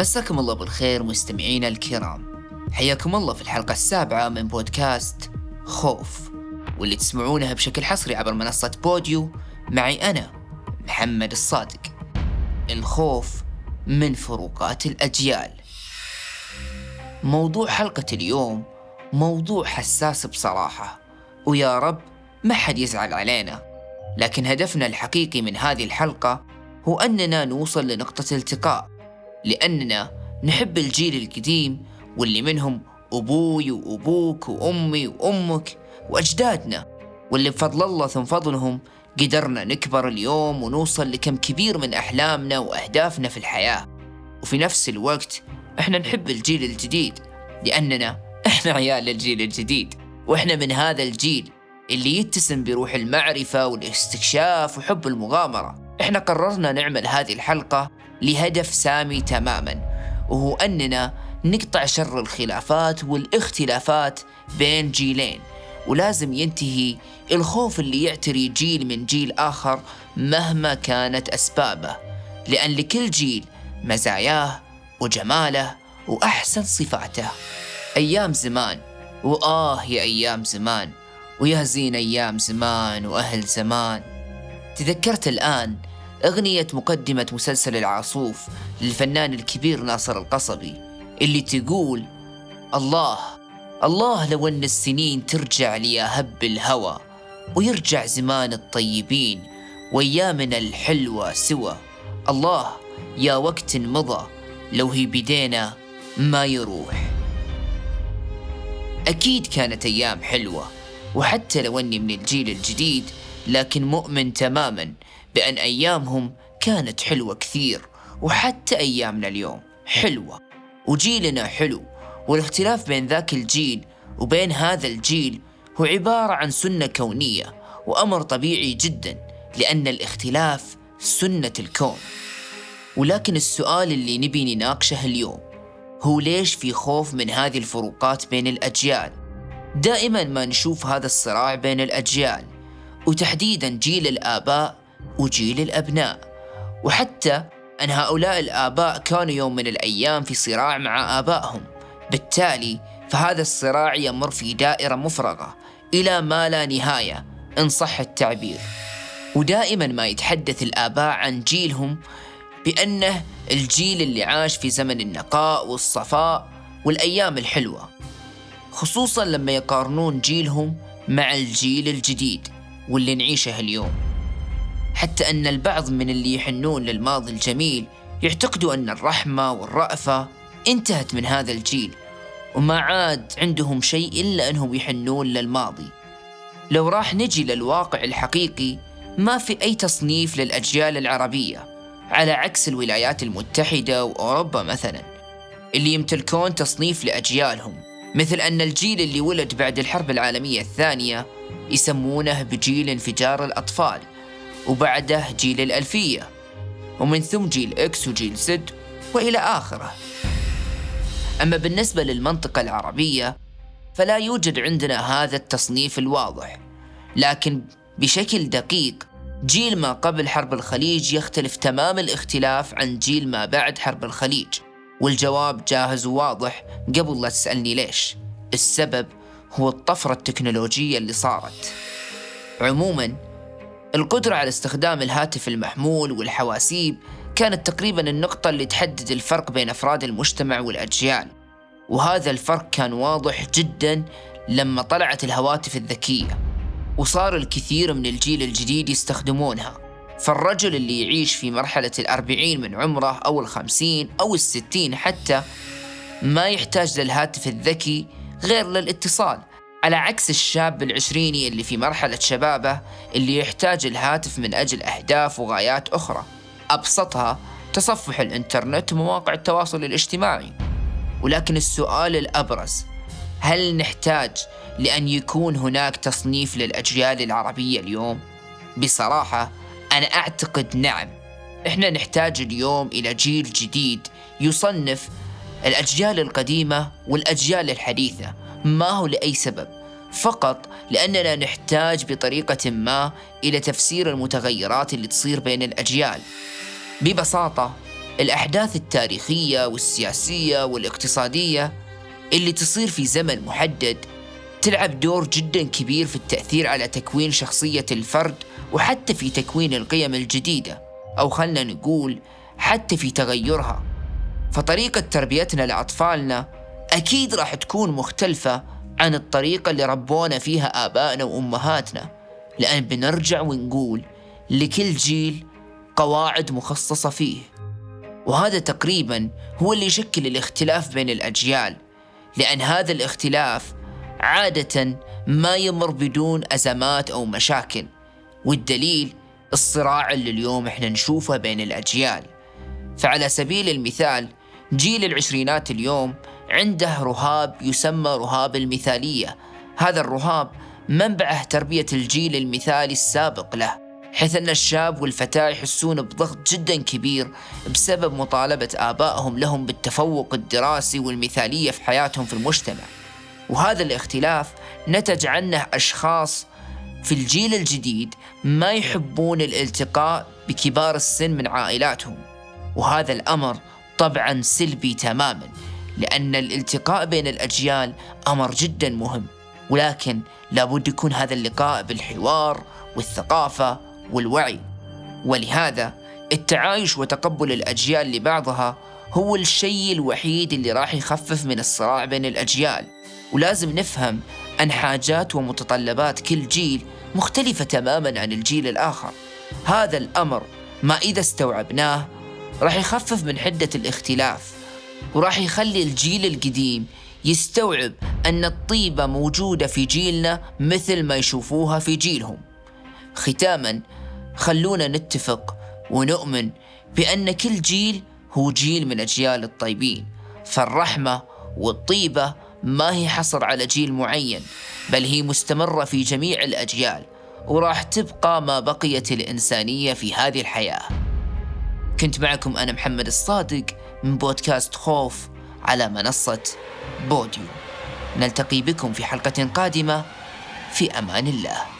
مساكم الله بالخير مستمعينا الكرام، حياكم الله في الحلقة السابعة من بودكاست خوف، واللي تسمعونها بشكل حصري عبر منصة بوديو. معي أنا محمد الصادق. الخوف من فروقات الأجيال. موضوع حلقة اليوم موضوع حساس بصراحة، ويا رب ما حد يزعل علينا، لكن هدفنا الحقيقي من هذه الحلقة هو أننا نوصل لنقطة التقاء، لأننا نحب الجيل القديم واللي منهم أبوي وأبوك وأمي وأمك وأجدادنا، واللي بفضل الله ثم فضلهم قدرنا نكبر اليوم ونوصل لكم كبير من أحلامنا وأهدافنا في الحياة. وفي نفس الوقت إحنا نحب الجيل الجديد، لأننا إحنا عيال الجيل الجديد، وإحنا من هذا الجيل اللي يتسم بروح المعرفة والاستكشاف وحب المغامرة. إحنا قررنا نعمل هذه الحلقة لهدف سامي تماماً، وهو أننا نقطع شر الخلافات والاختلافات بين جيلين، ولازم ينتهي الخوف اللي يعتري جيل من جيل آخر مهما كانت أسبابه، لأن لكل جيل مزاياه وجماله وأحسن صفاته. أيام زمان، وآه يا أيام زمان، ويا هزين أيام زمان وأهل زمان. تذكرت الآن أغنية مقدمة مسلسل العصوف للفنان الكبير ناصر القصبي، اللي تقول: الله الله لو أن السنين ترجع ليا هب الهوى، ويرجع زمان الطيبين وأيامنا الحلوة سوا. الله يا وقت مضى لو هي بدينا ما يروح. أكيد كانت أيام حلوة، وحتى لو أني من الجيل الجديد، لكن مؤمن تماماً بأن أيامهم كانت حلوة كثير، وحتى أيامنا اليوم حلوة وجيلنا حلو. والاختلاف بين ذاك الجيل وبين هذا الجيل هو عبارة عن سنة كونية وأمر طبيعي جداً، لأن الاختلاف سنة الكون. ولكن السؤال اللي نبي نناقشه اليوم هو: ليش في خوف من هذه الفروقات بين الأجيال؟ دائماً ما نشوف هذا الصراع بين الأجيال، وتحديداً جيل الآباء وجيل الأبناء، وحتى أن هؤلاء الآباء كانوا يوم من الأيام في صراع مع آبائهم، بالتالي فهذا الصراع يمر في دائرة مفرغة إلى ما لا نهاية إن صح التعبير. ودائماً ما يتحدث الآباء عن جيلهم بأنه الجيل اللي عاش في زمن النقاء والصفاء والأيام الحلوة، خصوصاً لما يقارنون جيلهم مع الجيل الجديد واللي نعيشه اليوم. حتى أن البعض من اللي يحنون للماضي الجميل يعتقدوا أن الرحمة والرأفة انتهت من هذا الجيل، وما عاد عندهم شيء إلا أنهم يحنون للماضي. لو راح نجي للواقع الحقيقي، ما في أي تصنيف للأجيال العربية، على عكس الولايات المتحدة وأوروبا مثلا، اللي يمتلكون تصنيف لأجيالهم، مثل أن الجيل اللي ولد بعد الحرب العالمية الثانية يسمونه بجيل انفجار الأطفال، وبعده جيل الألفية، ومن ثم جيل إكس وجيل زد وإلى آخره. أما بالنسبة للمنطقة العربية فلا يوجد عندنا هذا التصنيف الواضح، لكن بشكل دقيق جيل ما قبل حرب الخليج يختلف تمام الاختلاف عن جيل ما بعد حرب الخليج، والجواب جاهز وواضح قبل لا تسألني ليش. السبب هو الطفرة التكنولوجية اللي صارت. عموما القدرة على استخدام الهاتف المحمول والحواسيب كانت تقريبا النقطة اللي تحدد الفرق بين أفراد المجتمع والأجيال، وهذا الفرق كان واضح جدا لما طلعت الهواتف الذكية وصار الكثير من الجيل الجديد يستخدمونها. فالرجل اللي يعيش في مرحلة 40 من عمره أو 50 أو 60 حتى ما يحتاج للهاتف الذكي غير للاتصال، على عكس الشاب 20 اللي في مرحلة شبابه اللي يحتاج الهاتف من أجل أهداف وغايات أخرى، أبسطها تصفح الإنترنت ومواقع التواصل الاجتماعي. ولكن السؤال الأبرز: هل نحتاج لأن يكون هناك تصنيف للأجيال العربية اليوم؟ بصراحة أنا أعتقد نعم، إحنا نحتاج اليوم إلى جيل جديد يصنف الأجيال القديمة والأجيال الحديثة، ما هو لأي سبب، فقط لأننا نحتاج بطريقة ما إلى تفسير المتغيرات اللي تصير بين الأجيال. ببساطة الأحداث التاريخية والسياسية والاقتصادية اللي تصير في زمن محدد تلعب دور جدا كبير في التأثير على تكوين شخصية الفرد، وحتى في تكوين القيم الجديدة، أو خلنا نقول حتى في تغيرها. فطريقة تربيتنا لأطفالنا أكيد راح تكون مختلفة عن الطريقة اللي ربونا فيها آبائنا وأمهاتنا، لأن بنرجع ونقول لكل جيل قواعد مخصصة فيه، وهذا تقريبا هو اللي يشكل الاختلاف بين الأجيال، لأن هذا الاختلاف عادة ما يمر بدون أزمات أو مشاكل، والدليل الصراع اللي اليوم احنا نشوفه بين الأجيال. فعلى سبيل المثال جيل العشرينات اليوم عنده رهاب يسمى رهاب المثالية. هذا الرهاب منبعه تربية الجيل المثالي السابق له، حيث أن الشاب والفتاة يحسون بضغط جدا كبير بسبب مطالبة آبائهم لهم بالتفوق الدراسي والمثالية في حياتهم في المجتمع. وهذا الاختلاف نتج عنه أشخاص في الجيل الجديد ما يحبون الالتقاء بكبار السن من عائلاتهم، وهذا الأمر طبعا سلبي تماما، لأن الالتقاء بين الأجيال أمر جدا مهم، ولكن لابد يكون هذا اللقاء بالحوار والثقافة والوعي. ولهذا التعايش وتقبل الأجيال لبعضها هو الشيء الوحيد اللي راح يخفف من الصراع بين الأجيال. ولازم نفهم أن حاجات ومتطلبات كل جيل مختلفة تماماً عن الجيل الآخر. هذا الأمر ما إذا استوعبناه راح يخفف من حدة الاختلاف، وراح يخلي الجيل القديم يستوعب أن الطيبة موجودة في جيلنا مثل ما يشوفوها في جيلهم. ختاماً، خلونا نتفق ونؤمن بأن كل جيل هو جيل من أجيال الطيبين، فالرحمة والطيبة ما هي حصر على جيل معين، بل هي مستمرة في جميع الأجيال، وراح تبقى ما بقيت الإنسانية في هذه الحياة. كنت معكم أنا محمد الصادق من بودكاست خوف على منصة بوديو. نلتقي بكم في حلقة قادمة، في أمان الله.